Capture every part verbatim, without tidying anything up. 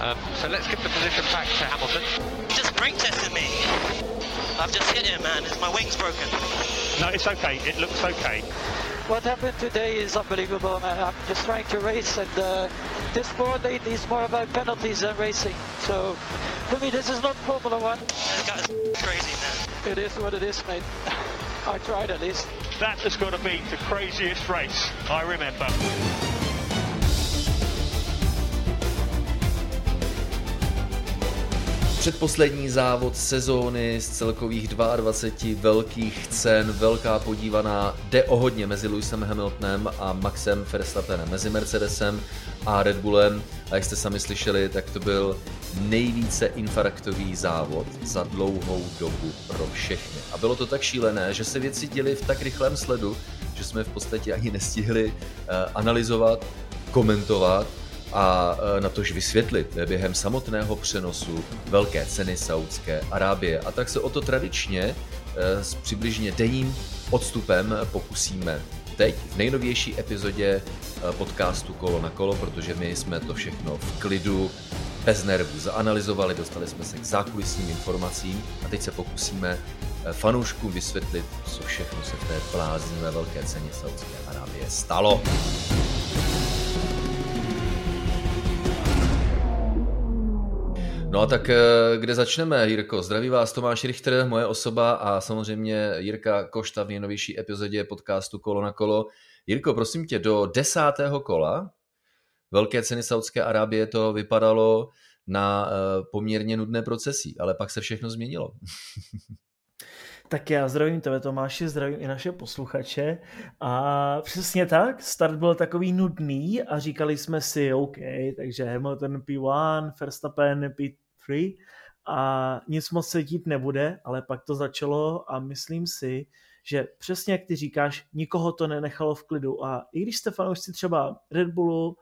Um, so let's give the position back to Hamilton. He just brake tested me. I've just hit him, man. Is my wings broken? No, it's okay. It looks okay. What happened today is unbelievable, man. I'm just trying to race, and uh, this sport lately is more about penalties than racing. So, to me, this is not Formula One. This guy's crazy, man. It is what it is, mate. I tried at least. That has got to be the craziest race I remember. Předposlední závod sezóny z celkových dvaadvaceti velkých cen, velká podívaná, jde o hodně mezi Lewisem Hamiltonem a Maxem Verstappenem, mezi Mercedesem a Red Bullem. A jak jste sami slyšeli, tak to byl nejvíce infarktový závod za dlouhou dobu pro všechny. A bylo to tak šílené, že se věci děly v tak rychlém sledu, že jsme v podstatě ani nestihli analyzovat, komentovat a natož vysvětlit během samotného přenosu velké ceny Saúdské Arábie. A tak se o to tradičně s přibližně denním odstupem pokusíme teď v nejnovější epizodě podcastu Kolo na kolo, protože my jsme to všechno v klidu, bez nervů zaanalyzovali, dostali jsme se k zákulisním informacím a teď se pokusíme fanouškům vysvětlit, co všechno se v té bláznivé velké ceně Saúdské Arábie stalo. No a tak kde začneme, Jirko? Zdraví vás Tomáš Richter, moje osoba a samozřejmě Jirka Košta v nejnovější epizodě podcastu Kolo na kolo. Jirko, prosím tě, do desátého kola velké ceny Saúdské Arábie to vypadalo na poměrně nudné procesí, ale pak se všechno změnilo. Tak já zdravím tebe, Tomáši, zdravím i naše posluchače. A přesně tak, start byl takový nudný a říkali jsme si, OK, takže Hamilton pé jedna, Verstappen pé tři a nic moc se dít nebude, ale pak to začalo a myslím si, že přesně jak ty říkáš, nikoho to nenechalo v klidu. A i když jste fanoušci třeba Red Bullu,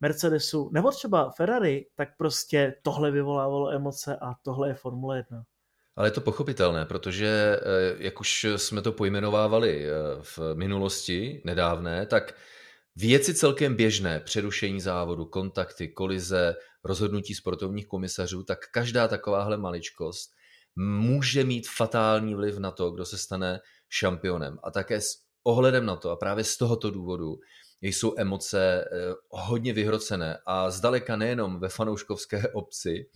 Mercedesu nebo třeba Ferrari, tak prostě tohle vyvolávalo emoce a tohle je Formule jedna. Ale je to pochopitelné, protože jak už jsme to pojmenovávali v minulosti nedávné, tak věci celkem běžné, přerušení závodu, kontakty, kolize, rozhodnutí sportovních komisařů, tak každá takováhle maličkost může mít fatální vliv na to, kdo se stane šampionem. A také s ohledem na to a právě z tohoto důvodu jsou emoce hodně vyhrocené a zdaleka nejenom ve fanouškovské obci.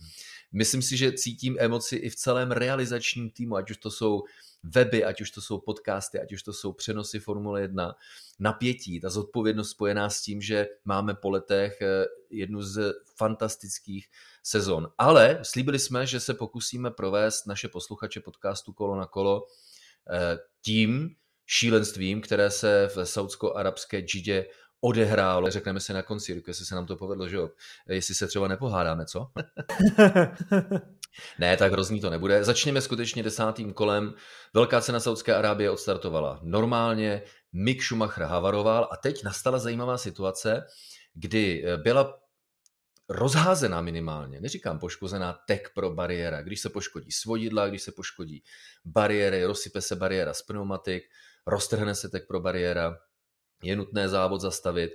Myslím si, že cítím emoci i v celém realizačním týmu, ať už to jsou weby, ať už to jsou podcasty, ať už to jsou přenosy Formule jedna, napětí, ta zodpovědnost spojená s tím, že máme po letech jednu z fantastických sezon. Ale slíbili jsme, že se pokusíme provést naše posluchače podcastu Kolo na kolo tím šílenstvím, které se v saúdsko-arabské džidě odehrálo. Řekneme si na konci, jestli se nám to povedlo, že jo? Jestli se třeba nepohádáme, co? Ne, tak hrozný to nebude. Začněme skutečně desátým kolem. Velká cena Saúdské Arábie odstartovala normálně, Mick Schumacher havaroval a teď nastala zajímavá situace, kdy byla rozházená minimálně, neříkám poškozená, tek pro bariéra. Když se poškodí svodidla, když se poškodí bariéry, rozsype se bariéra z pneumatik, roztrhne se tek pro bariéra, je nutné závod zastavit,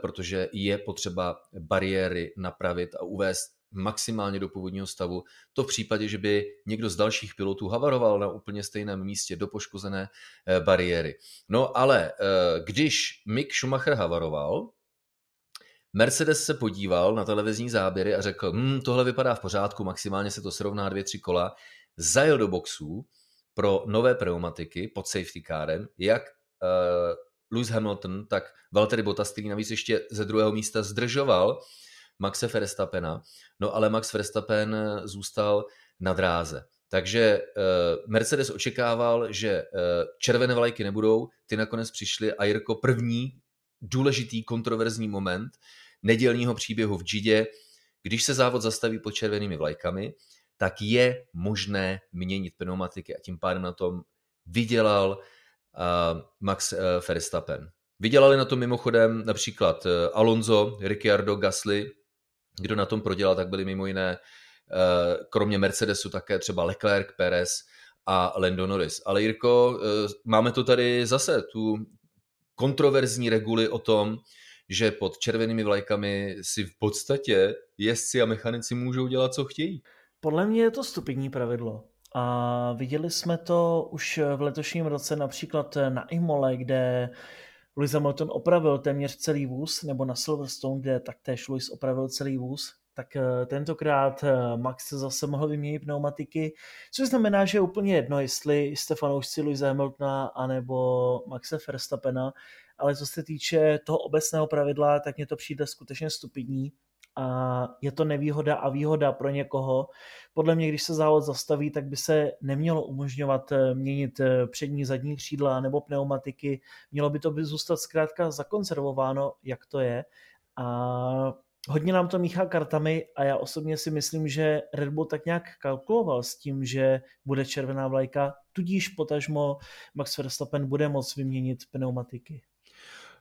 protože je potřeba bariéry napravit a uvést maximálně do původního stavu. To v případě, že by někdo z dalších pilotů havaroval na úplně stejném místě do poškozené bariéry. No ale když Mick Schumacher havaroval, Mercedes se podíval na televizní záběry a řekl, hm, tohle vypadá v pořádku, maximálně se to srovná dvě, tři kola. Zajel do boxů pro nové pneumatiky pod safety carem, jak Lewis Hamilton, tak Valtteri Bottas, který navíc ještě ze druhého místa zdržoval Maxe Verstappena. No ale Max Verstappen zůstal na dráze. Takže Mercedes očekával, že červené vlajky nebudou, ty nakonec přišly a Jirko, první důležitý kontroverzní moment nedělního příběhu v Džidě, když se závod zastaví pod červenými vlajkami, tak je možné měnit pneumatiky a tím pádem na tom vydělal Max Verstappen. Vydělali na tom mimochodem například Alonso, Ricciardo, Gasly. Kdo na tom prodělal, tak byli mimo jiné kromě Mercedesu také třeba Leclerc, Pérez a Lando Norris. Ale Jirko, máme to tady zase, tu kontroverzní reguli o tom, že pod červenými vlajkami si v podstatě jezdci a mechanici můžou dělat, co chtějí. Podle mě je to stupidní pravidlo. A viděli jsme to už v letošním roce například na Imole, kde Lewis Hamilton opravil téměř celý vůz, nebo na Silverstone, kde taktéž Lewis opravil celý vůz, tak tentokrát Max se zase mohl vyměnit pneumatiky, což znamená, že je úplně jedno, jestli jste fanoušci Lewise Hamiltona anebo Maxe Verstappena, ale co se týče toho obecného pravidla, tak mně to přijde skutečně stupidní a je to nevýhoda a výhoda pro někoho. Podle mě, když se závod zastaví, tak by se nemělo umožňovat měnit přední, zadní křídla nebo pneumatiky. Mělo by to by zůstat zkrátka zakonzervováno, jak to je. A hodně nám to míchá kartami a já osobně si myslím, že Red Bull tak nějak kalkuloval s tím, že bude červená vlajka, tudíž potažmo Max Verstappen bude moct vyměnit pneumatiky.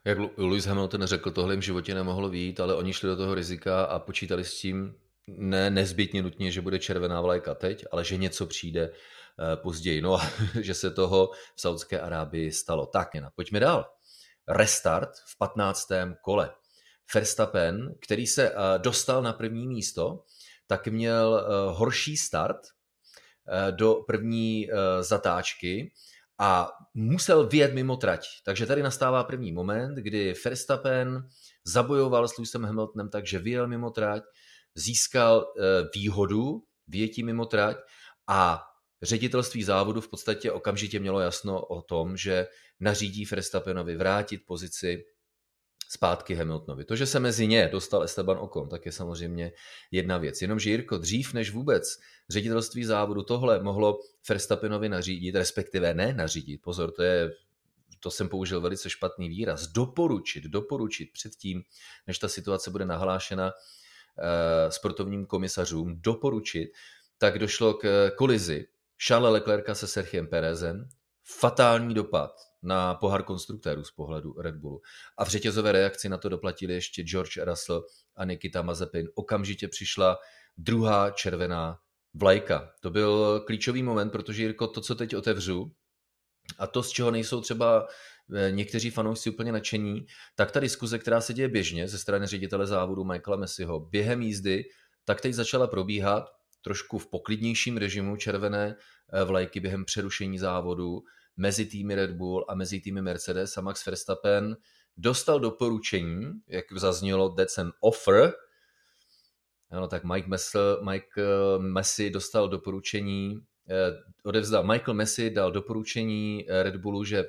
Jak Lewis Hamilton řekl, tohle jim v životě nemohlo vyjít, ale oni šli do toho rizika a počítali s tím ne nezbytně nutně, že bude červená vlajka teď, ale že něco přijde později. No a že se toho v Saúdské Arábii stalo. Tak, pojďme dál. Restart v patnáctém kole. Verstappen, který se dostal na první místo, tak měl horší start do první zatáčky a musel vyjet mimo trať. Takže tady nastává první moment, kdy Verstappen zabojoval s Lewisem Hamiltonem, takže vyjel mimo trať, získal výhodu vyjetí mimo trať a ředitelství závodu v podstatě okamžitě mělo jasno o tom, že nařídí Verstappenovi vrátit pozici zpátky Hamiltonovi. To, že se mezi ně dostal Esteban Ocon, tak je samozřejmě jedna věc. Jenomže, Jirko, dřív než vůbec ředitelství závodu tohle mohlo Verstappenovi nařídit, respektive ne nařídit, pozor, to je, to jsem použil velice špatný výraz, doporučit, doporučit předtím, než ta situace bude nahlášena eh, sportovním komisařům, doporučit, tak došlo k kolizi Charlesa Leclerca se Sergiem Pérezem, fatální dopad na pohár konstruktérů z pohledu Red Bullu. A v řetězové reakci na to doplatili ještě George Russell a Nikita Mazepin. Okamžitě přišla druhá červená vlajka. To byl klíčový moment, protože, Jirko, to, co teď otevřu, a to, z čeho nejsou třeba někteří fanoušci úplně nadšení, tak ta diskuze, která se děje běžně ze strany ředitele závodu Michaela Masiho během jízdy, tak teď začala probíhat trošku v poklidnějším režimu červené vlajky během přerušení závodu mezi týmy Red Bull a mezi týmy Mercedes a Max Verstappen dostal doporučení, jak zaznělo, that's an offer. Ano, tak Mike Messel, Michael Masi dostal doporučení, eh, odevzdal, Michael Masi dal doporučení Red Bullu, že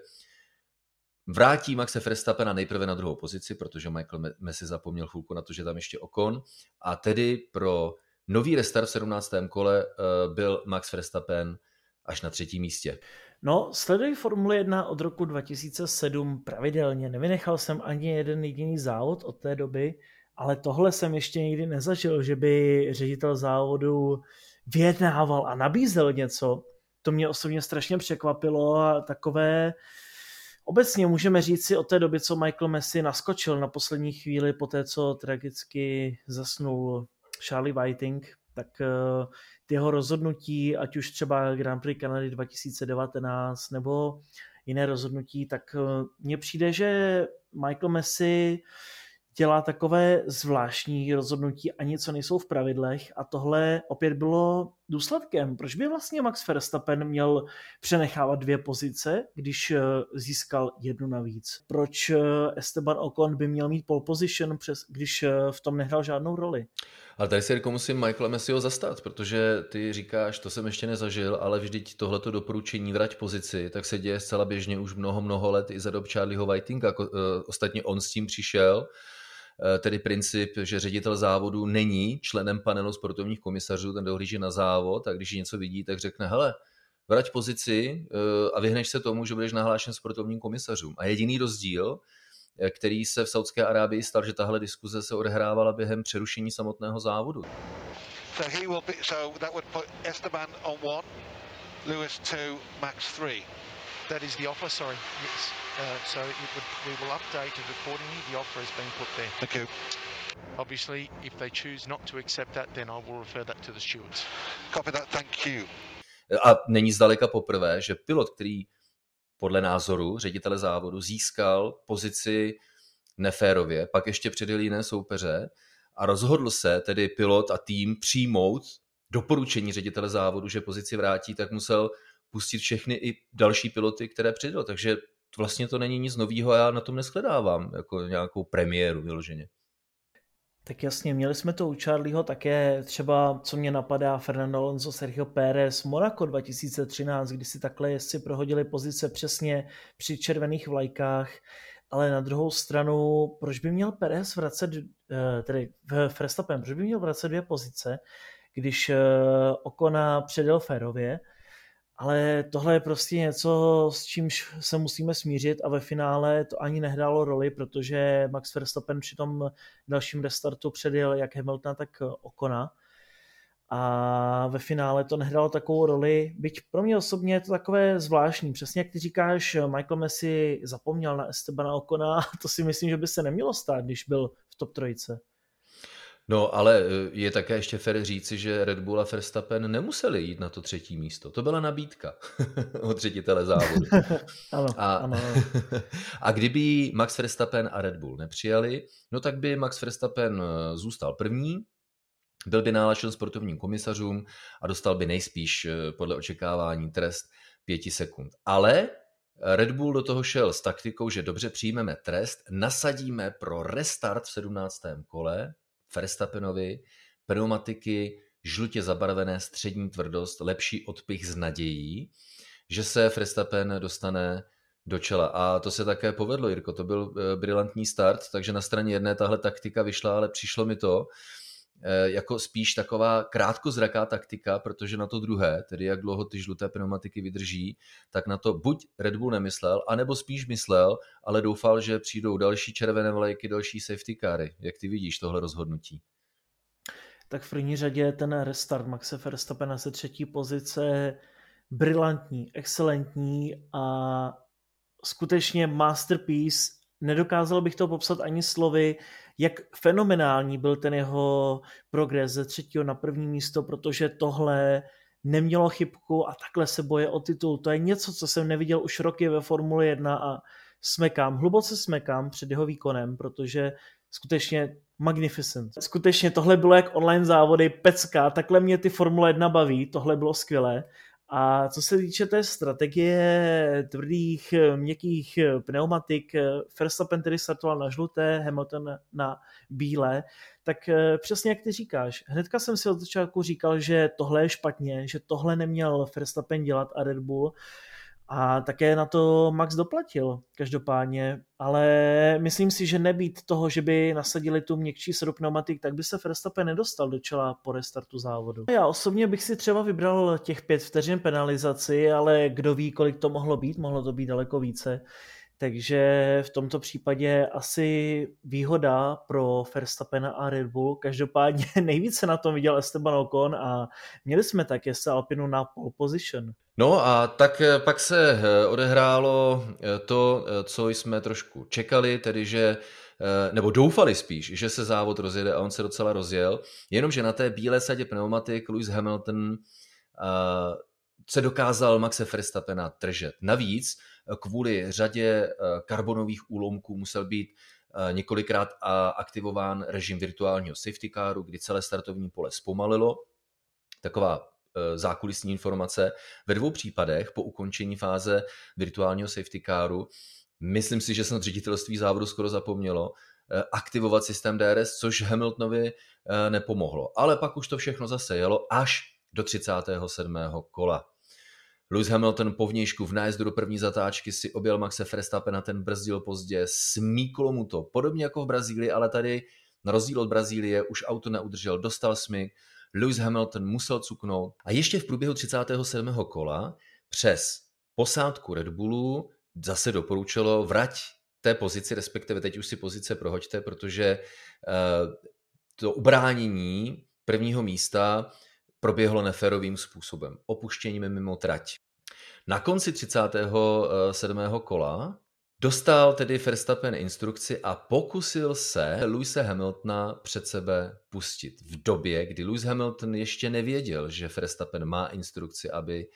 vrátí Maxe Verstappena nejprve na druhou pozici, protože Michael Masi zapomněl chvilku na to, že tam ještě Ocon, a tedy pro nový restart v sedmnáctém kole eh, byl Max Verstappen až na třetím místě. No, sleduji Formule jedna od roku dva tisíce sedm pravidelně. Nevynechal jsem ani jeden jediný závod od té doby, ale tohle jsem ještě nikdy nezažil, že by ředitel závodu vyjednával a nabízel něco. To mě osobně strašně překvapilo a takové... Obecně můžeme říct si o té doby, co Michael Masi naskočil na poslední chvíli po té, co tragicky zasnul Charlie Whiting, tak jeho rozhodnutí, ať už třeba Grand Prix Kanady dva tisíce devatenáct nebo jiné rozhodnutí, tak mně přijde, že Michael Masi dělá takové zvláštní rozhodnutí a nic, co nejsou v pravidlech, a tohle opět bylo důsledkem. Proč by vlastně Max Verstappen měl přenechávat dvě pozice, když získal jednu navíc? Proč Esteban Ocon by měl mít pole position, když v tom nehrál žádnou roli? Ale tady si, Jirko, musím Michaela Masiho zastat, protože ty říkáš, to jsem ještě nezažil, ale vždyť tohleto doporučení vrať pozici, tak se děje zcela běžně už mnoho, mnoho let i za dob Charlieho Whitinga. Ostatně on s tím přišel, tedy princip, že ředitel závodu není členem panelu sportovních komisařů, ten dohlíží na závod a když něco vidí, tak řekne, hele, vrať pozici a vyhneš se tomu, že budeš nahlášen sportovním komisařům. A jediný rozdíl, který se v Saúdské Arábii stal, že tahle diskuze se odehrávala během přerušení samotného závodu. So he will be, so that would put Esteban on one, Lewis two, Max three. That is the offer, sorry. Yes. Uh, so it would, we will update it accordingly. The offer has been put there. Thank you. Obviously, if they choose not to accept that, then I will refer that to the stewards. Copy that, thank you. A není zdaleka poprvé, že pilot, který podle názoru ředitele závodu získal pozici neférově, pak ještě předjel jiné soupeře a rozhodl se tedy pilot a tým přijmout doporučení ředitele závodu, že pozici vrátí, tak musel pustit všechny i další piloty, které přidal. Takže vlastně to není nic novýho a já na tom neshledávám jako nějakou premiéru vyloženě. Tak jasně, měli jsme to u Charlieho také, třeba co mě napadá, Fernando Alonso, Sergio Pérez, Monaco dva tisíce třináct, kdy si takhle jezdci prohodili pozice přesně při červených vlajkách, ale na druhou stranu, proč by měl Pérez vracet, tedy Verstappen, proč by měl vracet dvě pozice, když Ocona předjel férově, ale tohle je prostě něco, s čím se musíme smířit a ve finále to ani nehrálo roli, protože Max Verstappen při tom dalším restartu předjel jak Hamiltona, tak Ocona. A ve finále to nehrálo takovou roli, byť pro mě osobně je to takové zvláštní. Přesně jak ty říkáš, Michael Masi zapomněl na Estebana Ocona, to si myslím, že by se nemělo stát, když byl v top trojice. No, ale je také ještě fér říci, že Red Bull a Verstappen nemuseli jít na to třetí místo. To byla nabídka od ředitele závodu. ano, a, ano, ano. A kdyby Max Verstappen a Red Bull nepřijali, no tak by Max Verstappen zůstal první, byl by nálačen sportovním komisařům a dostal by nejspíš podle očekávání trest pěti sekund. Ale Red Bull do toho šel s taktikou, že dobře, přijmeme trest, nasadíme pro restart v sedmnáctém kole Verstappenovi pneumatiky žlutě zabarvené, střední tvrdost, lepší odpich s nadějí, že se Verstappen dostane do čela. A to se také povedlo, Jirko, to byl brilantní start, takže na straně jedné tahle taktika vyšla, ale přišlo mi to jako spíš taková krátkozraká taktika, protože na to druhé, tedy jak dlouho ty žluté pneumatiky vydrží, tak na to buď Red Bull nemyslel, anebo spíš myslel, ale doufal, že přijdou další červené vlajky, další safety cary. Jak ty vidíš tohle rozhodnutí? Tak v první řadě ten restart Maxe Verstappena se třetí pozice brilantní, excelentní a skutečně masterpiece. Nedokázal bych to popsat ani slovy, jak fenomenální byl ten jeho progres ze třetího na první místo, protože tohle nemělo chybku a takhle se boje o titul. To je něco, co jsem neviděl už roky ve Formuli jedna a smekám, hluboce smekám před jeho výkonem, protože skutečně magnificent. Skutečně tohle bylo jak online závody, pecka, takhle mě ty Formule jedna baví, tohle bylo skvělé. A co se týče té strategie tvrdých, měkkých pneumatik, Verstappen tedy startoval na žluté, Hamilton na bílé, tak přesně jak ty říkáš, hnedka jsem si od začátku říkal, že tohle je špatně, že tohle neměl Verstappen dělat a Red Bull a také na to Max doplatil každopádně, ale myslím si, že nebýt toho, že by nasadili tu měkčí sadu pneumatik, tak by se Verstappen nedostal do čela po restartu závodu. Já osobně bych si třeba vybral těch pět vteřin penalizaci, ale kdo ví, kolik to mohlo být, mohlo to být daleko více. Takže v tomto případě asi výhoda pro Verstappena a Red Bull. Každopádně nejvíce na tom viděl Esteban Ocon a měli jsme také se Alpinu na pole position. No a tak pak se odehrálo to, co jsme trošku čekali, tedy že, nebo doufali spíš, že se závod rozjede a on se docela rozjel, jenomže na té bílé sadě pneumatik Lewis Hamilton se dokázal Maxe Verstappena držet. Navíc kvůli řadě karbonových úlomků musel být několikrát aktivován režim virtuálního safety caru, kdy celé startovní pole zpomalilo. Taková zákulisní informace. Ve dvou případech po ukončení fáze virtuálního safety caru, myslím si, že snad ředitelství závodu skoro zapomnělo aktivovat systém D R S, což Hamiltonovi nepomohlo. Ale pak už to všechno zase jelo až do třicátého sedmého kola. Lewis Hamilton po vnějšku v nájezdu do první zatáčky si objel Maxe Verstappena, ten brzdil pozdě, smíklo mu to. Podobně jako v Brazílii, ale tady na rozdíl od Brazílie už auto neudržel, dostal smyk, Lewis Hamilton musel cuknout. A ještě v průběhu třicátého sedmého kola přes posádku Red Bullu zase doporučilo vrať té pozici, respektive teď už si pozice prohoďte, protože uh, to ubránění prvního místa proběhlo neférovým způsobem, opuštěním mimo trať. Na konci třicátého sedmého kola dostal tedy Verstappen instrukci a pokusil se Lewise Hamiltona před sebe pustit. V době, kdy Lewis Hamilton ještě nevěděl, že Verstappen má instrukci, aby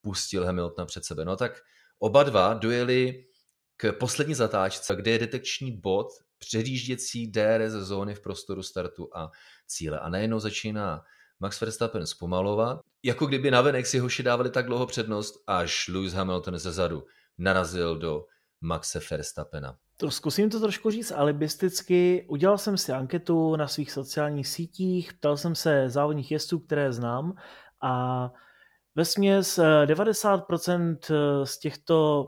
pustil Hamiltona před sebe. No tak oba dva dojeli k poslední zatáčce, kde je detekční bod předjížděcí D R S zóny v prostoru startu a cíle. A najednou začíná Max Verstappen zpomalovat, jako kdyby navenek si hoši dávali tak dlouho přednost, až Lewis Hamilton zezadu narazil do Maxe Verstappena. To zkusím to trošku říct alibisticky. Udělal jsem si anketu na svých sociálních sítích, ptal jsem se závodních jezdců, které znám, a vesměs devadesát procent z těchto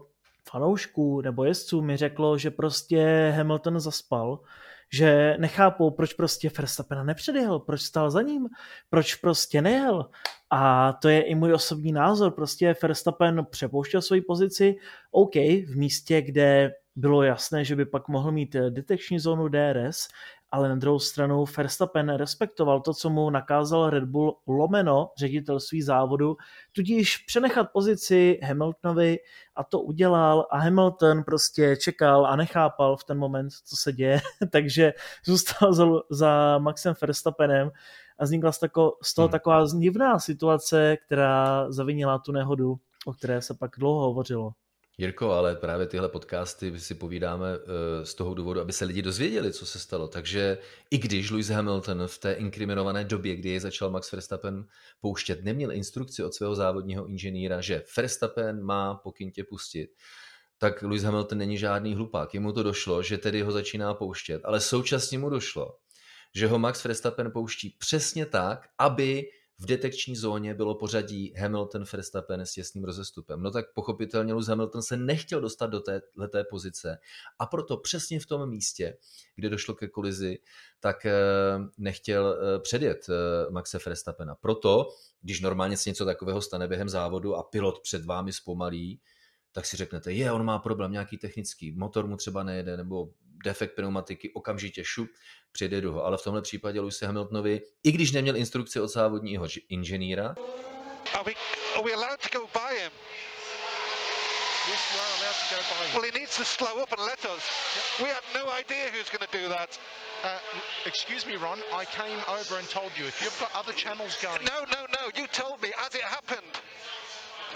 fanoušků nebo jezdců mi řeklo, že prostě Hamilton zaspal, že nechápou, proč prostě Verstappena nepředjel, proč stál za ním, proč prostě nejel. A to je i můj osobní názor, prostě Verstappen přepouštěl svoji pozici, OK, v místě, kde bylo jasné, že by pak mohl mít detekční zónu D R S, ale na druhou stranu Verstappen respektoval to, co mu nakázal Red Bull lomeno ředitelství závodu, tudíž přenechat pozici Hamiltonovi, a to udělal a Hamilton prostě čekal a nechápal v ten moment, co se děje, takže zůstal za, za Maxem Verstappenem a vznikla z, tako, z toho taková divná situace, která zavinila tu nehodu, o které se pak dlouho hovořilo. Jirko, ale právě tyhle podcasty si povídáme z toho důvodu, aby se lidi dozvěděli, co se stalo. Takže i když Lewis Hamilton v té inkriminované době, kdy je začal Max Verstappen pouštět, neměl instrukci od svého závodního inženýra, že Verstappen má pokyn tě pustit, tak Lewis Hamilton není žádný hlupák. Jemu to došlo, že tedy ho začíná pouštět, ale současně mu došlo, že ho Max Verstappen pouští přesně tak, aby v detekční zóně bylo pořadí Hamilton-Verstappen s těsným rozestupem. No tak pochopitelně Lewis Hamilton se nechtěl dostat do téhleté pozice a proto přesně v tom místě, kde došlo ke kolizi, tak nechtěl předjet Maxe Verstappena. Proto, když normálně se něco takového stane během závodu a pilot před vámi zpomalí, tak si řeknete, je, on má problém nějaký technický, motor mu třeba nejede, nebo defekt pneumatiky, okamžitě šup, přijede do ho. Ale v tomhle případě Lewis Hamiltonovi, i když neměl instrukci od závodního inženýra,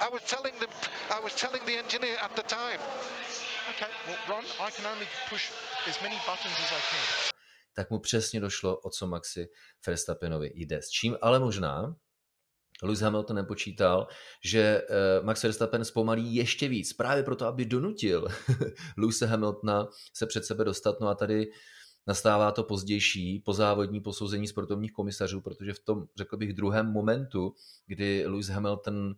I was telling them, I was telling the engineer at the time. Okay, well, Ron, I can only push as many buttons as I can. Tak mu přesně došlo, o co Maxi Verstappenovi jde. S čím ale možná Lewis Hamilton nepočítal, že Max Verstappen zpomalí ještě víc, právě proto, aby donutil Lewise Hamiltona se před sebe dostat. No a tady nastává to pozdější pozávodní posouzení sportovních komisařů, protože v tom, řekl bych, druhém momentu, kdy Lewis Hamilton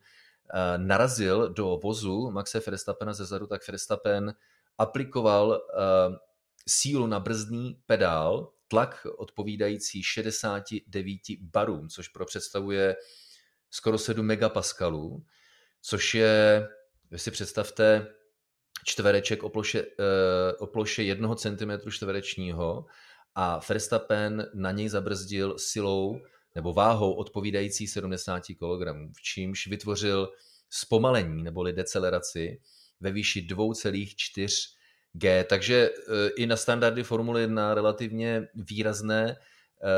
narazil do vozu Maxe Verstappena zezadu, tak Verstappen aplikoval sílu na brzdný pedál, tlak odpovídající šedesát devět barům, což pro představuje skoro sedm megapaskalů, což je, vy si představte, čtvereček o ploše, o ploše jednoho centimetru čtverečního, a Verstappen na něj zabrzdil silou nebo váhou odpovídající sedmdesát kilogramů, v čímž vytvořil zpomalení neboli deceleraci ve výši dvě celá čtyři gé. Takže i na standardy Formule jedna relativně výrazné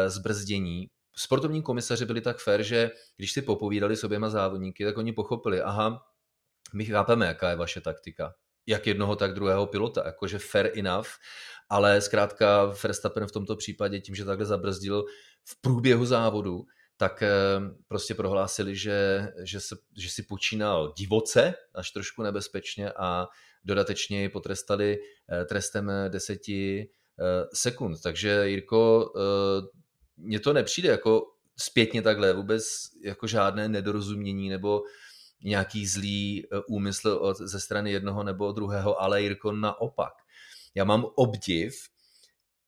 zbrzdění. Sportovní komisaři byli tak fér, že když si popovídali s oběma závodníky, tak oni pochopili, aha, my chápeme, jaká je vaše taktika. Jak jednoho, tak druhého pilota, jakože fair enough, ale zkrátka Verstappen v tomto případě tím, že takhle zabrzdil v průběhu závodu, tak prostě prohlásili, že, že, se, že si počínal divoce, až trošku nebezpečně, a dodatečně ji potrestali trestem deseti sekund. Takže, Jirko, mně to nepřijde jako zpětně takhle vůbec jako žádné nedorozumění nebo nějaký zlý úmysl od, ze strany jednoho nebo druhého, ale, Jirko, naopak. Já mám obdiv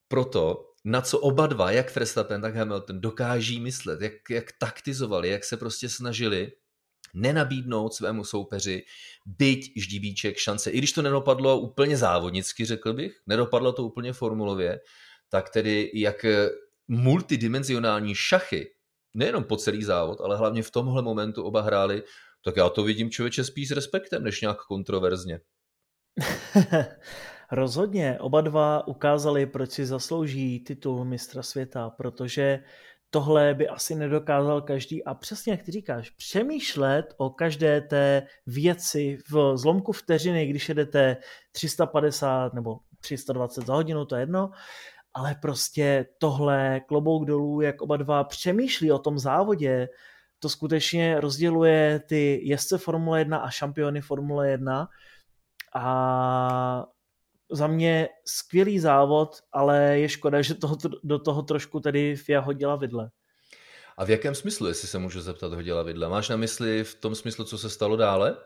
pro to, na co oba dva, jak Verstappen, tak Hamilton, dokáží myslet, jak, jak taktizovali, jak se prostě snažili nenabídnout svému soupeři byť ždíbíček šance. I když to nedopadlo úplně závodnicky, řekl bych, nedopadlo to úplně formulově, tak tedy jak multidimenzionální šachy, nejenom po celý závod, ale hlavně v tomhle momentu oba hráli, tak já to vidím, člověče, spíš s respektem, než nějak kontroverzně. Rozhodně oba dva ukázali, proč si zaslouží titul mistra světa, protože tohle by asi nedokázal každý, a přesně jak ty říkáš, přemýšlet o každé té věci v zlomku vteřiny, když jedete 350 nebo tři sta dvacet za hodinu, to je jedno, ale prostě tohle klobouk dolů, jak oba dva přemýšlí o tom závodě, to skutečně rozděluje ty jezdce Formule jedna a šampiony Formule jedna a za mě skvělý závod, ale je škoda, že toho, do toho trošku tedy F I A hodila vidle. A v jakém smyslu, jestli se můžu zeptat, hodila vidle? Máš na mysli v tom smyslu, co se stalo dále?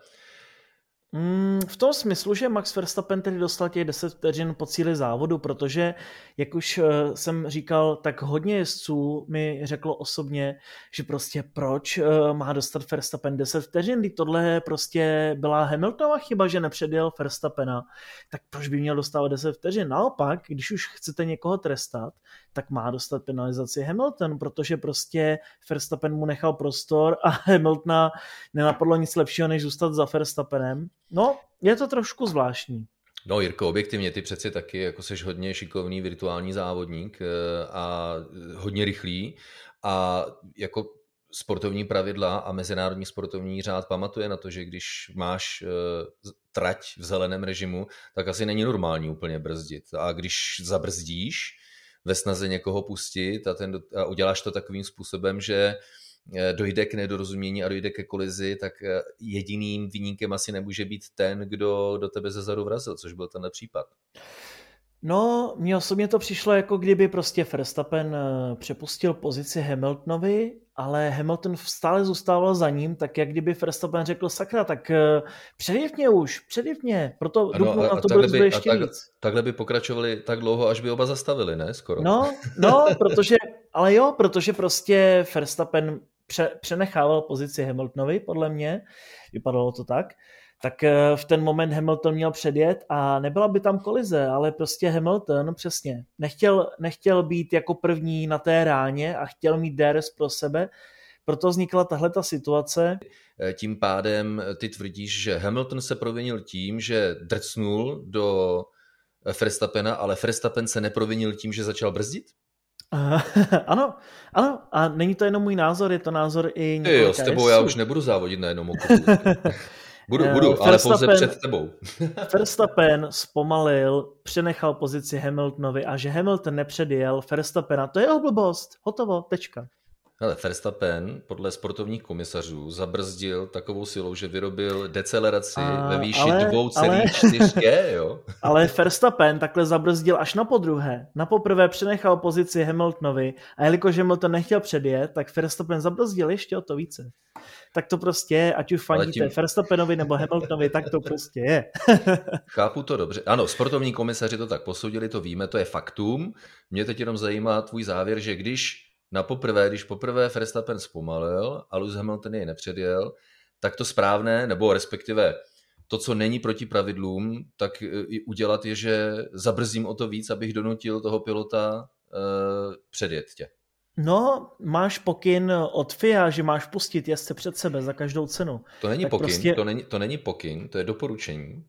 Mm, v tom smyslu, že Max Verstappen tedy dostal těch deset vteřin po cíli závodu, protože, jak už jsem říkal, tak hodně jezdců mi řeklo osobně, že prostě proč má dostat Verstappen deset vteřin, když tohle prostě byla Hamiltonova chyba, že nepředjel Verstappena, tak proč by měl dostávat deset vteřin? Naopak, když už chcete někoho trestat, tak má dostat penalizaci Hamilton, protože prostě Verstappen mu nechal prostor a Hamiltona nenapadlo nic lepšího, než zůstat za Verstappenem. No, je to trošku zvláštní. No Jirko, objektivně ty přeci taky, jako seš hodně šikovný virtuální závodník a hodně rychlý a jako sportovní pravidla a mezinárodní sportovní řád pamatuje na to, že když máš trať v zeleném režimu, tak asi není normální úplně brzdit. A když zabrzdíš ve snaze někoho pustit a, ten, a uděláš to takovým způsobem, že dojde k nedorozumění a dojde ke kolizi, tak jediným viníkem asi nemůže být ten, kdo do tebe ze zadu vrazil, což byl tenhle případ. No, mně osobně to přišlo, jako kdyby prostě Verstappen přepustil pozici Hamiltonovi, ale Hamilton stále zůstával za ním, tak jak kdyby Verstappen řekl sakra, tak předjev mě už, předjev mě, proto ano, dupnu na to brzdě ještě tak, víc. Takhle by pokračovali tak dlouho, až by oba zastavili, ne? Skoro. No, no, protože, ale jo, protože prostě Verstappen přenechával pozici Hamiltonovi, podle mě, vypadalo to tak, tak v ten moment Hamilton měl předjet a nebyla by tam kolize, ale prostě Hamilton přesně nechtěl, nechtěl být jako první na té ráně a chtěl mít D R S pro sebe, proto vznikla tahle ta situace. Tím pádem ty tvrdíš, že Hamilton se provinil tím, že drcnul do Verstappena, ale Verstappen se neprovinil tím, že začal brzdit? ano, ano, a není to jenom můj názor, je to názor i několika jezdců. S tebou já už nebudu závodit na jednom okruhu. Budu, budu, ale pouze před tebou. Verstappen zpomalil, přenechal pozici Hamiltonovi a že Hamilton nepředjel Verstappena, to je jeho blbost, hotovo, tečka. Ale Verstappen podle sportovních komisařů zabrzdil takovou silou, že vyrobil deceleraci a, ve výši dva celá čtyři G, jo? Ale Verstappen takhle zabrzdil až na podruhé. Na poprvé přenechal pozici Hamiltonovi a jelikož Hamilton nechtěl předjet, tak Verstappen zabrzdil ještě o to více. Tak to prostě je, ať už fandíte tím... Verstappenovi nebo Hamiltonovi, tak to prostě je. Chápu to dobře. Ano, sportovní komisaři to tak posoudili, to víme, to je faktum. Mě teď jenom zajímá tvůj závěr, že když Na poprvé, když poprvé Verstappen zpomalil a Lewis Hamilton jej nepředjel, tak to správné, nebo respektive to, co není proti pravidlům, tak udělat je, že zabrzím o to víc, abych donutil toho pilota eh, předjet tě. No, máš pokyn od F I A, že máš pustit jezdce před sebe za každou cenu. To není, pokyn, prostě... to není, to není pokyn, to je doporučení.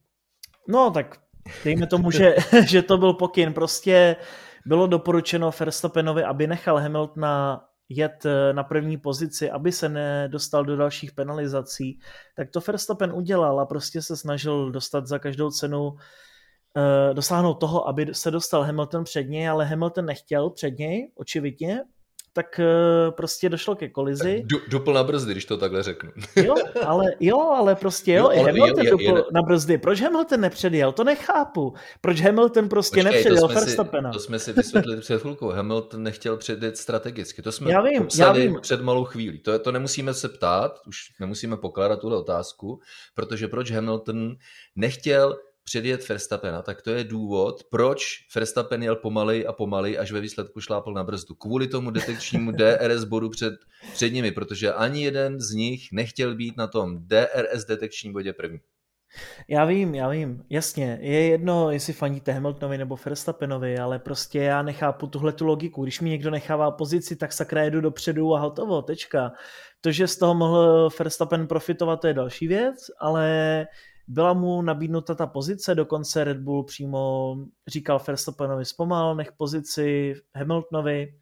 No, tak dejme tomu, že, že to byl pokyn, prostě... Bylo doporučeno Verstappenovi, aby nechal Hamiltona jet na první pozici, aby se nedostal do dalších penalizací. Tak to Verstappen udělal a prostě se snažil dostat za každou cenu, eh, dosáhnout toho, aby se dostal Hamilton před něj, ale Hamilton nechtěl před něj, očividně, tak eh, prostě došlo ke kolizi. Du, dupl na brzdy, když to takhle řeknu. Jo, ale, jo, ale prostě jo, jo ale Hamilton jo, dupl je, je, na brzdy. Proč Hamilton nepředjel? To nechápu. Proč Hamilton prostě Počkej, nepředjel Verstappena? To jsme si vysvětlili před chvilkou. Hamilton nechtěl předjet strategicky. To jsme já vím, já vím. Před malou chvílí. To, to nemusíme se ptát, už nemusíme pokládat tuhle otázku, protože proč Hamilton nechtěl předjet Verstappena, tak to je důvod, proč Verstappen jel pomalej a pomalej, až ve výsledku šlápl na brzdu. Kvůli tomu detekčnímu D R S bodu před, před nimi, protože ani jeden z nich nechtěl být na tom D R S detekčním bodě první. Já vím, já vím, jasně. Je jedno, jestli fandíte Hamiltonovi nebo Verstappenovi, ale prostě já nechápu tuhletu logiku. Když mi někdo nechává pozici, tak sakra jedu dopředu a hotovo, tečka. To, že z toho mohl Verstappen profitovat, to je další věc, ale... Byla mu nabídnuta ta pozice, dokonce Red Bull přímo říkal Verstappenovi zpomal, nech pozici Hamiltonovi,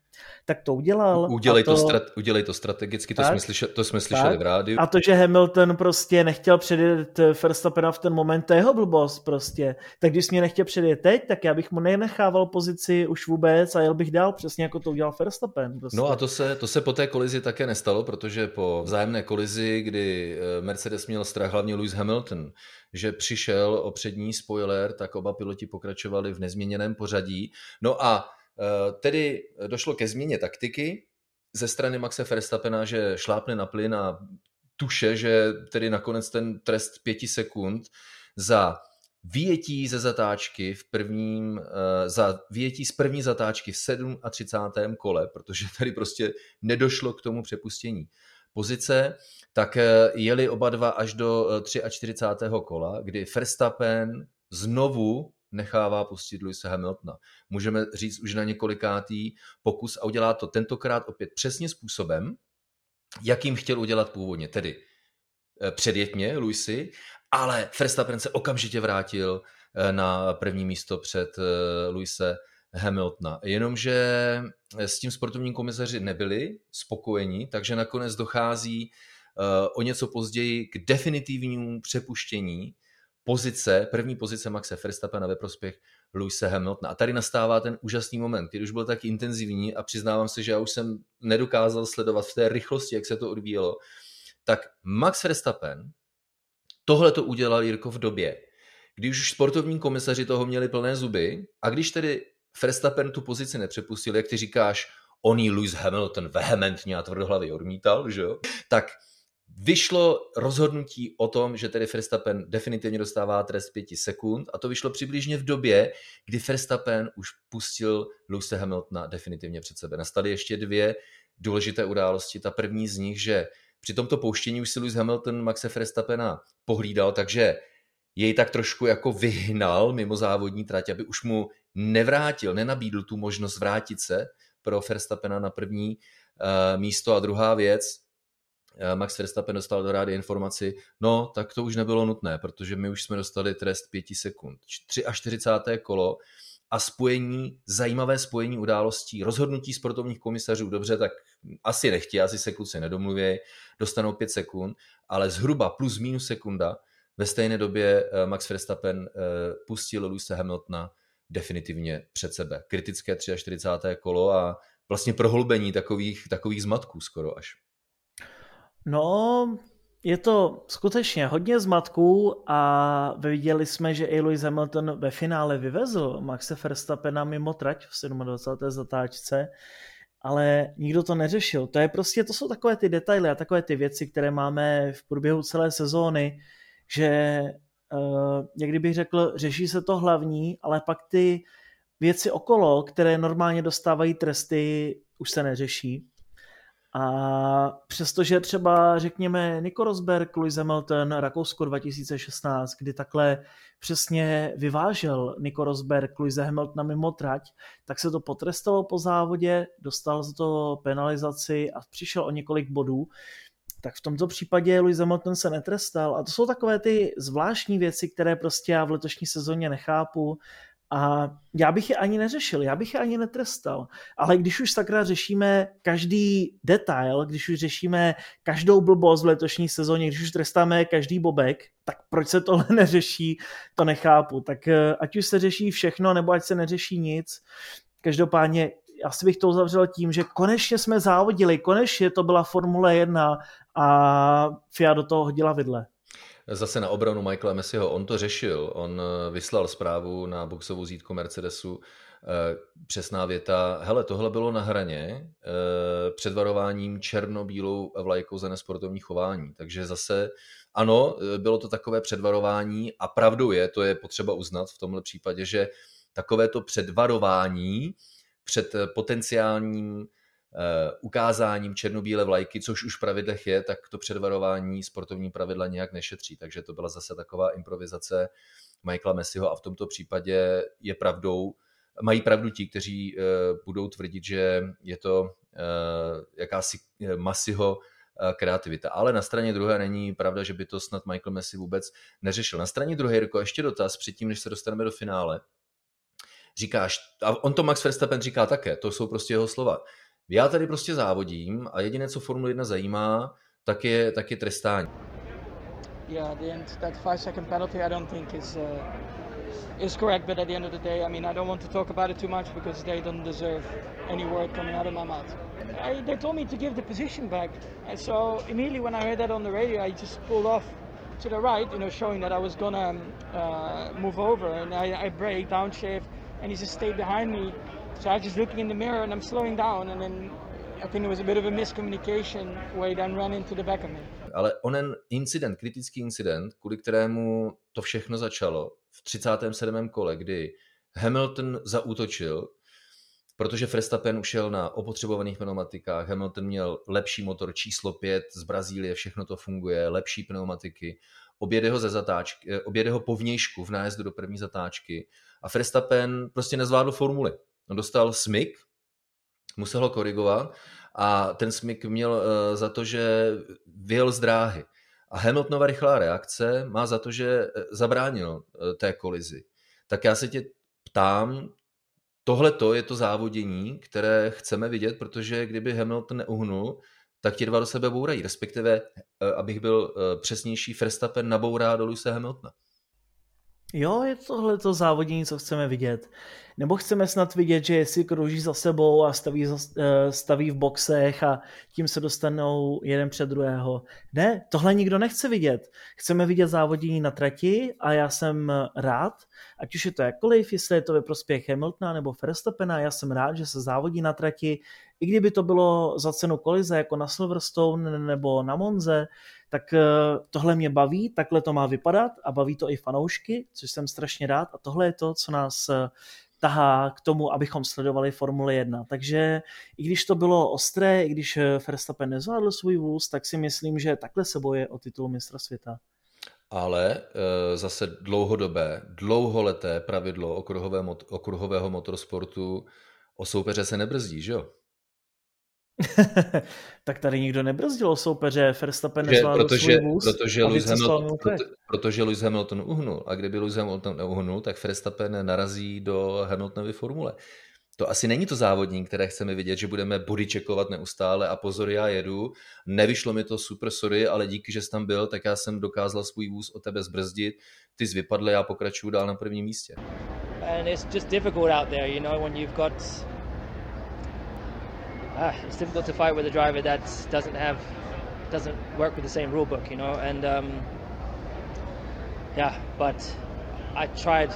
Tak to udělal. Udělej to, to, strat, udělej to strategicky, tak, to jsme slyšeli, to jsme slyšeli v rádiu. A to, že Hamilton prostě nechtěl předjet Verstappena v ten moment, to je jeho blbost prostě. Tak když jsi mě nechtěl předjet teď, tak já bych mu nenechával pozici už vůbec a jel bych dál, přesně jako to udělal Verstappen. Prostě. No a to se, to se po té kolizi také nestalo, protože po vzájemné kolizi, kdy Mercedes měl strach, hlavně Lewis Hamilton, že přišel o přední spoiler, tak oba piloti pokračovali v nezměněném pořadí. No a tedy došlo ke změně taktiky ze strany Maxe Verstappena, že šlápne na plyn a tuše, že tedy nakonec ten trest pěti sekund za vyjetí ze zatáčky v prvním, za vyjetí z první zatáčky v třicátém sedmém kole, protože tady prostě nedošlo k tomu přepuštění pozice, tak jeli oba dva až do čtyřicátého třetího kola, kdy Verstappen znovu nechává pustit Lewise Hamiltona. Můžeme říct už na několikátý pokus a udělá to tentokrát opět přesně způsobem, jakým chtěl udělat původně, tedy předjetně Lewisi, ale Verstappen se okamžitě vrátil na první místo před Lewise Hamiltona. Jenomže s tím sportovní komisaři nebyli spokojeni, takže nakonec dochází o něco později k definitivnímu přepuštění pozice, první pozice Maxe Verstappena ve prospěch Lewise Hamiltona. A tady nastává ten úžasný moment, který už byl tak intenzivní a přiznávám se, že já už jsem nedokázal sledovat v té rychlosti, jak se to odvíjelo. Tak Max Verstappen tohle to udělal, Jirko, v době, když už sportovní komisaři toho měli plné zuby a když tedy Verstappen tu pozici nepřepustil, jak ty říkáš, on ji Lewis Hamilton vehementně a tvrdohlavě odmítal, že jo? Tak vyšlo rozhodnutí o tom, že tedy Verstappen definitivně dostává trest pěti sekund a to vyšlo přibližně v době, kdy Verstappen už pustil Lewise Hamiltona definitivně před sebe. Nastaly ještě dvě důležité události. Ta první z nich, že při tomto pouštění už si Lewis Hamilton Maxe Verstappena pohlídal, takže jej tak trošku jako vyhnal mimo závodní trať, aby už mu nevrátil, nenabídl tu možnost vrátit se pro Verstappena na první uh, místo. A druhá věc, Max Verstappen dostal do rády informaci, no tak to už nebylo nutné, protože my už jsme dostali trest pěti sekund. čtyřicáté třetí kolo a spojení, zajímavé spojení událostí, rozhodnutí sportovních komisařů, dobře, tak asi nechtějí, asi se kluci nedomluví, dostanou pět sekund, ale zhruba plus minus sekunda ve stejné době Max Verstappen pustil Lewise Hamiltona definitivně před sebe. Kritické čtyřicáté třetí kolo a vlastně prohlubení takových, takových zmatků skoro až. No, je to skutečně hodně zmatků a viděli jsme, že i Lewis Hamilton ve finále vyvezl Maxe Verstappena mimo trať v dvacáté sedmé zatáčce, ale nikdo to neřešil. To je prostě, to jsou takové ty detaily a takové ty věci, které máme v průběhu celé sezóny, že někdy bych řekl, řeší se to hlavní, ale pak ty věci okolo, které normálně dostávají tresty, už se neřeší. A přestože třeba řekněme Nico Rosberg, Lewis Hamilton, Rakousko dva tisíce šestnáct, kdy takhle přesně vyvážel Nico Rosberg, Lewis Hamilton mimo trať, tak se to potrestalo po závodě, dostal za to penalizaci a přišel o několik bodů. Tak v tomto případě Lewis Hamilton se netrestal a to jsou takové ty zvláštní věci, které prostě já v letošní sezóně nechápu. A já bych je ani neřešil, já bych je ani netrestal. Ale když už sakra řešíme každý detail, když už řešíme každou blbost v letošní sezóně, když už trestáme každý bobek, tak proč se tohle neřeší, to nechápu. Tak ať už se řeší všechno, nebo ať se neřeší nic. Každopádně asi bych to uzavřel tím, že konečně jsme závodili, konečně to byla Formule jedna a F I A do toho hodila vidle. Zase na obranu Michaela Masiho, on to řešil, on vyslal zprávu na boxovou zítko Mercedesu, přesná věta, hele, tohle bylo na hraně předvarováním černobílou vlajkou za nesportovní chování, takže zase ano, bylo to takové předvarování a pravdou je, to je potřeba uznat v tomhle případě, že takovéto předvarování před potenciálním ukázáním černobílé vlajky, což už v pravidlech je, tak to předvarování sportovní pravidla nějak nešetří. Takže to byla zase taková improvizace Michaela Masiho a v tomto případě je pravdou, mají pravdu ti, kteří budou tvrdit, že je to jakási Masiho kreativita. Ale na straně druhé není pravda, že by to snad Michael Masi vůbec neřešil. Na straně druhé, Jirko, ještě dotaz předtím, než se dostaneme do finále. říkáš, a on to Max Verstappen říká také, to jsou prostě jeho slova. Já tady prostě závodím a jediné, co Formule jedna zajímá, tak je, tak je trestání. Yeah, the end, that five second penalty I don't think is uh, is correct, but at the end of the day, I mean, I don't want to talk about it too much because they don't deserve any word coming out of my mouth. I, they told me to give the position back, and so immediately when I heard that on the radio, I just pulled off to the right, you know, showing that I was gonna um, uh, move over, and I, I brake, downshift, and he just stayed behind me. So I was just looking in the mirror, and I'm slowing down, and then I think it was a bit of a miscommunication where he then ran into the back of me. Ale onen incident, kritický incident, kvůli kterému to všechno začalo v třicátém sedmém kole, kdy Hamilton zaútočil, protože Verstappen ušel na opotřebovaných pneumatikách, Hamilton měl lepší motor číslo pět z Brazílie, všechno to funguje, lepší pneumatiky, objede ho, ze zatáčky, objede ho po vnějšku v nájezdu do první zatáčky a Verstappen prostě nezvládl formuli. On dostal smyk, musel ho korigovat a ten smyk měl za to, že vyjel z dráhy. A Hamiltonova rychlá reakce má za to, že zabránil té kolizi. Tak já se tě ptám, tohleto je to závodění, které chceme vidět, protože kdyby Hamilton neuhnul, tak ti dva do sebe bourají. Respektive, abych byl přesnější, Verstappen nabourá do Lewise Hamiltona. Jo, je tohleto závodění, co chceme vidět. Nebo chceme snad vidět, že si krouží za sebou a staví, staví v boxech a tím se dostanou jeden před druhého. Ne, tohle nikdo nechce vidět. Chceme vidět závodění na trati a já jsem rád, ať už je to jakkoliv, jestli je to ve prospěch Hamiltona nebo Verstappena, já jsem rád, že se závodí na trati. I kdyby to bylo za cenu kolize, jako na Silverstone nebo na Monze, tak tohle mě baví, takhle to má vypadat a baví to i fanoušky, což jsem strašně rád a tohle je to, co nás tahá k tomu, abychom sledovali Formule jedna. Takže i když to bylo ostré, i když Verstappen nezvládl svůj vůz, tak si myslím, že takhle se boje o titul mistra světa. Ale e, zase dlouhodobé, dlouholeté pravidlo okruhové mot- okruhového motorsportu o soupeře se nebrzdí, že jo? Tak tady nikdo nebrzdil o soupeře, Verstappen nezvládl svůj vůz. Protože, proto, protože Lewis Hamilton uhnul a kdyby Lewis Hamilton neuhnul, tak Verstappen narazí do Hamiltonovy formule. To asi není to závodní, které chceme vidět, že budeme bodyčekovat neustále a pozor, já jedu, nevyšlo mi to, super, sorry, ale díky, že jsi tam byl, tak já jsem dokázal svůj vůz od tebe zbrzdit, ty jsi vypadl, já pokračuju dál na prvním místě. And it's just difficult out there, you know, when you've got... Ah, it's difficult to fight with a driver that doesn't have, doesn't work with the same rule book, you know, and um, yeah, but I tried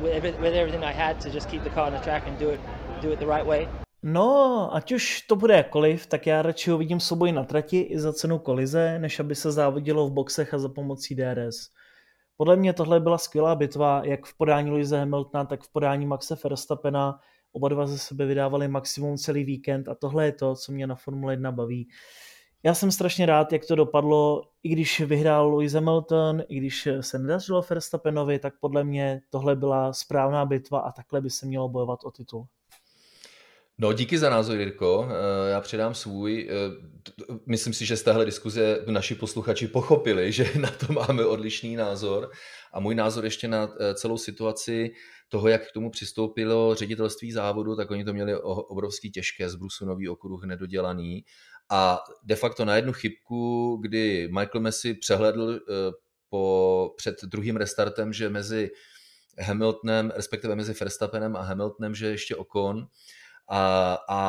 with, with everything I had to just keep the car on the track and do it, do it the right way. No, ať už to bude jakkoliv, tak já radši ho vidím souboj na trati i za cenu kolize, než aby se závodilo v boxech a za pomocí D R S. Podle mě tohle byla skvělá bitva, jak v podání Lewise Hamiltona, tak v podání Maxe Verstappena. Oba dva ze sebe vydávali maximum celý víkend a tohle je to, co mě na Formule jedna baví. Já jsem strašně rád, jak to dopadlo, i když vyhrál Lewis Hamilton, i když se nedařilo Verstappenovi, tak podle mě tohle byla správná bitva a takhle by se mělo bojovat o titul. No, díky za názor, Jirko. Já předám svůj. Myslím si, že z téhle diskuze naši posluchači pochopili, že na to máme odlišný názor. A můj názor ještě na celou situaci toho, jak k tomu přistoupilo ředitelství závodu, tak oni to měli obrovský těžké, zbrusunový okruh nedodělaný. A de facto na jednu chybku, kdy Michael Masi přehlédl po, před druhým restartem, že mezi Hamiltonem, respektive mezi Verstappenem a Hamiltonem, že ještě Ocon, A, a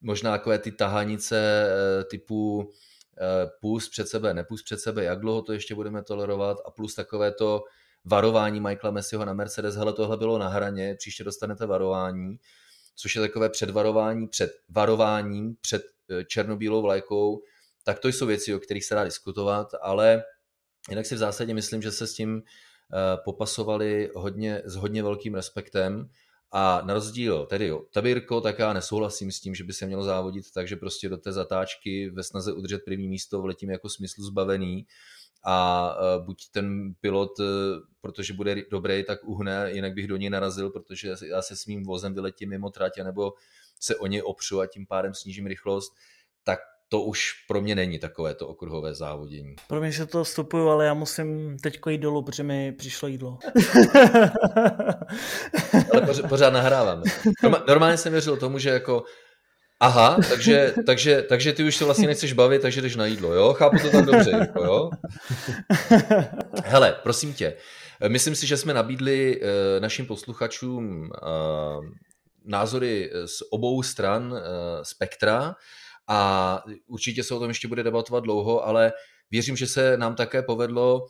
možná takové ty tahanice typu půst před sebe, nepůst před sebe, jak dlouho to ještě budeme tolerovat a plus takové to varování Michaela Masiho na Mercedes, hele, tohle bylo na hraně, příště dostanete varování, což je takové předvarování před varováním, před černobílou vlajkou, tak to jsou věci, o kterých se dá diskutovat, ale jinak si v zásadě myslím, že se s tím popasovali hodně, s hodně velkým respektem. A na rozdíl, tedy jo, Tabirko, tak já nesouhlasím s tím, že by se mělo závodit, takže prostě do té zatáčky ve snaze udržet první místo vletím jako smyslu zbavený a buď ten pilot, protože bude dobrý, tak uhne, jinak bych do něj narazil, protože já se svým vozem vyletím mimo trať, nebo se o něj opřu a tím pádem snížím rychlost, tak to už pro mě není takové to okruhové závodění. Pro mě se to vstupuju, ale já musím teďko jít dolů, protože mi přišlo jídlo. Ale pořád, pořád nahrávám. Normálně jsem věřil tomu, že jako aha, takže, takže, takže ty už se vlastně nechceš bavit, takže jdeš na jídlo, jo? Chápu to tak dobře, jako, jo? Hele, prosím tě, myslím si, že jsme nabídli našim posluchačům názory z obou stran spektra a určitě se o tom ještě bude debatovat dlouho, ale věřím, že se nám také povedlo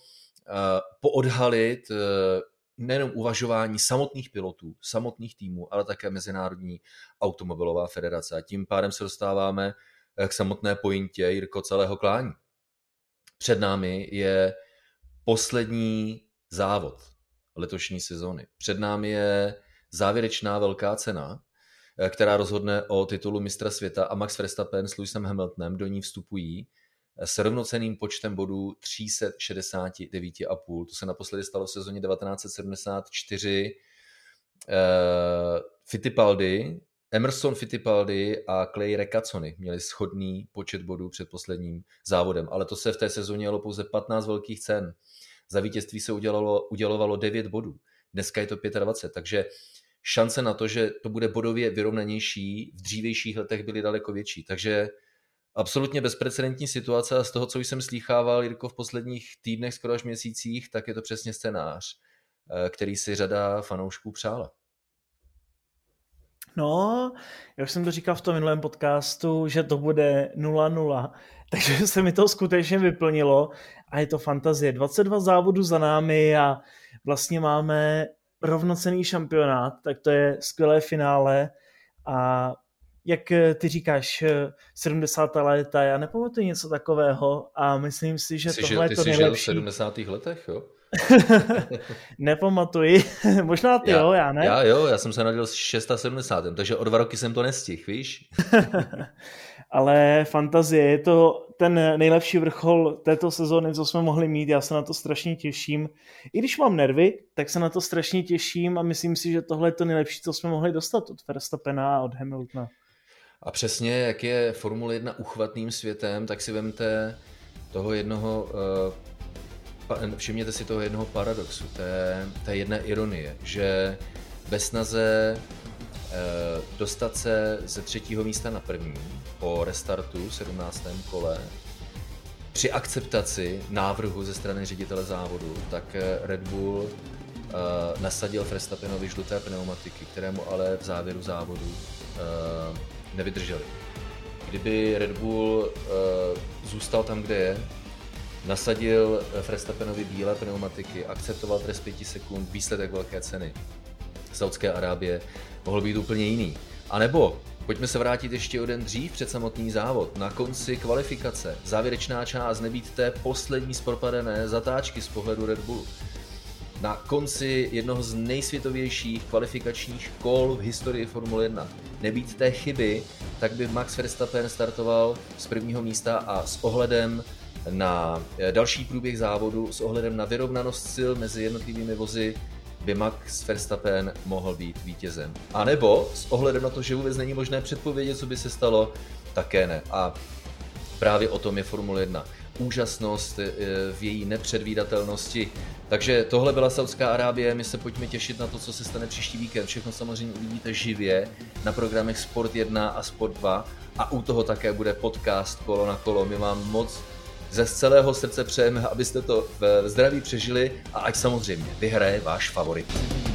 poodhalit nejenom uvažování samotných pilotů, samotných týmů, ale také Mezinárodní automobilová federace. A tím pádem se dostáváme k samotné pointě, Jirko, celého klání. Před námi je poslední závod letošní sezony. Před námi je závěrečná velká cena, která rozhodne o titulu mistra světa a Max Verstappen s Lewisem Hamiltonem do ní vstupují s rovnocenným počtem bodů tři sta šedesát devět celá pět. To se naposledy stalo v sezóně devatenáct set sedmdesát čtyři. Fittipaldi, Emerson Fittipaldi a Clay Regazzoni měli shodný počet bodů před posledním závodem, ale to se v té sezóně jelo pouze patnáct velkých cen. Za vítězství se udělalo, udělovalo devět bodů. Dneska je to dvacet pět, takže šance na to, že to bude bodově vyrovnanější, v dřívějších letech byly daleko větší. Takže absolutně bezprecedentní situace a z toho, co jsem slýchával, Jirko, v posledních týdnech, skoro až měsících, tak je to přesně scénář, který si řada fanoušků přála. No, já už jsem to říkal v tom minulém podcastu, že to bude nula nula, takže se mi to skutečně vyplnilo a je to fantazie. dvacet dva závodů za námi a vlastně máme rovnocenný šampionát, tak to je skvělé finále a jak ty říkáš, sedmdesátá léta, já nepamatuji něco takového a myslím si, že jsi tohle je to nejlepší. Ty jsi žil v sedmdesátých letech, jo? Nepamatuji, možná ty já, jo, já ne. Já jo, já jsem se narodil v sedmdesátém šestém, takže o dva roky jsem to nestihl, víš? Ale fantazie, je to ten nejlepší vrchol této sezóny, co jsme mohli mít, já se na to strašně těším. I když mám nervy, tak se na to strašně těším a myslím si, že tohle je to nejlepší, co jsme mohli dostat od Verstappena a od Hamiltona. A přesně, jak je Formule jedna uchvatným světem, tak si vemte toho jednoho, všimněte si toho jednoho paradoxu, té, té jedné ironie, že ve snaze dostat se ze třetího místa na první po restartu v sedmnáctém kole, při akceptaci návrhu ze strany ředitele závodu, tak Red Bull nasadil Verstappenovi žluté pneumatiky, kterému ale v závěru závodu nevydrželi. Kdyby Red Bull e, zůstal tam, kde je, nasadil Verstappenovi bílé pneumatiky, akceptoval trest pěti sekund, výsledek velké ceny v Saúdské Arábie mohl být úplně jiný. A nebo pojďme se vrátit ještě o den dřív před samotný závod, na konci kvalifikace, závěrečná část, nebýt té poslední zpropadené zatáčky z pohledu Red Bullu. Na konci jednoho z nejsvětovějších kvalifikačních kol v historii Formule jedna. Nebýt té chyby, tak by Max Verstappen startoval z prvního místa a s ohledem na další průběh závodu, s ohledem na vyrovnanost sil mezi jednotlivými vozy, by Max Verstappen mohl být vítězem. A nebo s ohledem na to, že vůbec není možné předpovědět, co by se stalo, také ne. A právě o tom je Formule jedna. Úžasnost v její nepředvídatelnosti. Takže tohle byla Saúdská Arábie, my se pojďme těšit na to, co se stane příští víkend. Všechno samozřejmě uvidíte živě na programech Sport jedna a Sport dva a u toho také bude podcast Kolo na kolo. My vám moc ze celého srdce přejeme, abyste to v zdraví přežili a ať samozřejmě vyhraje váš favorit.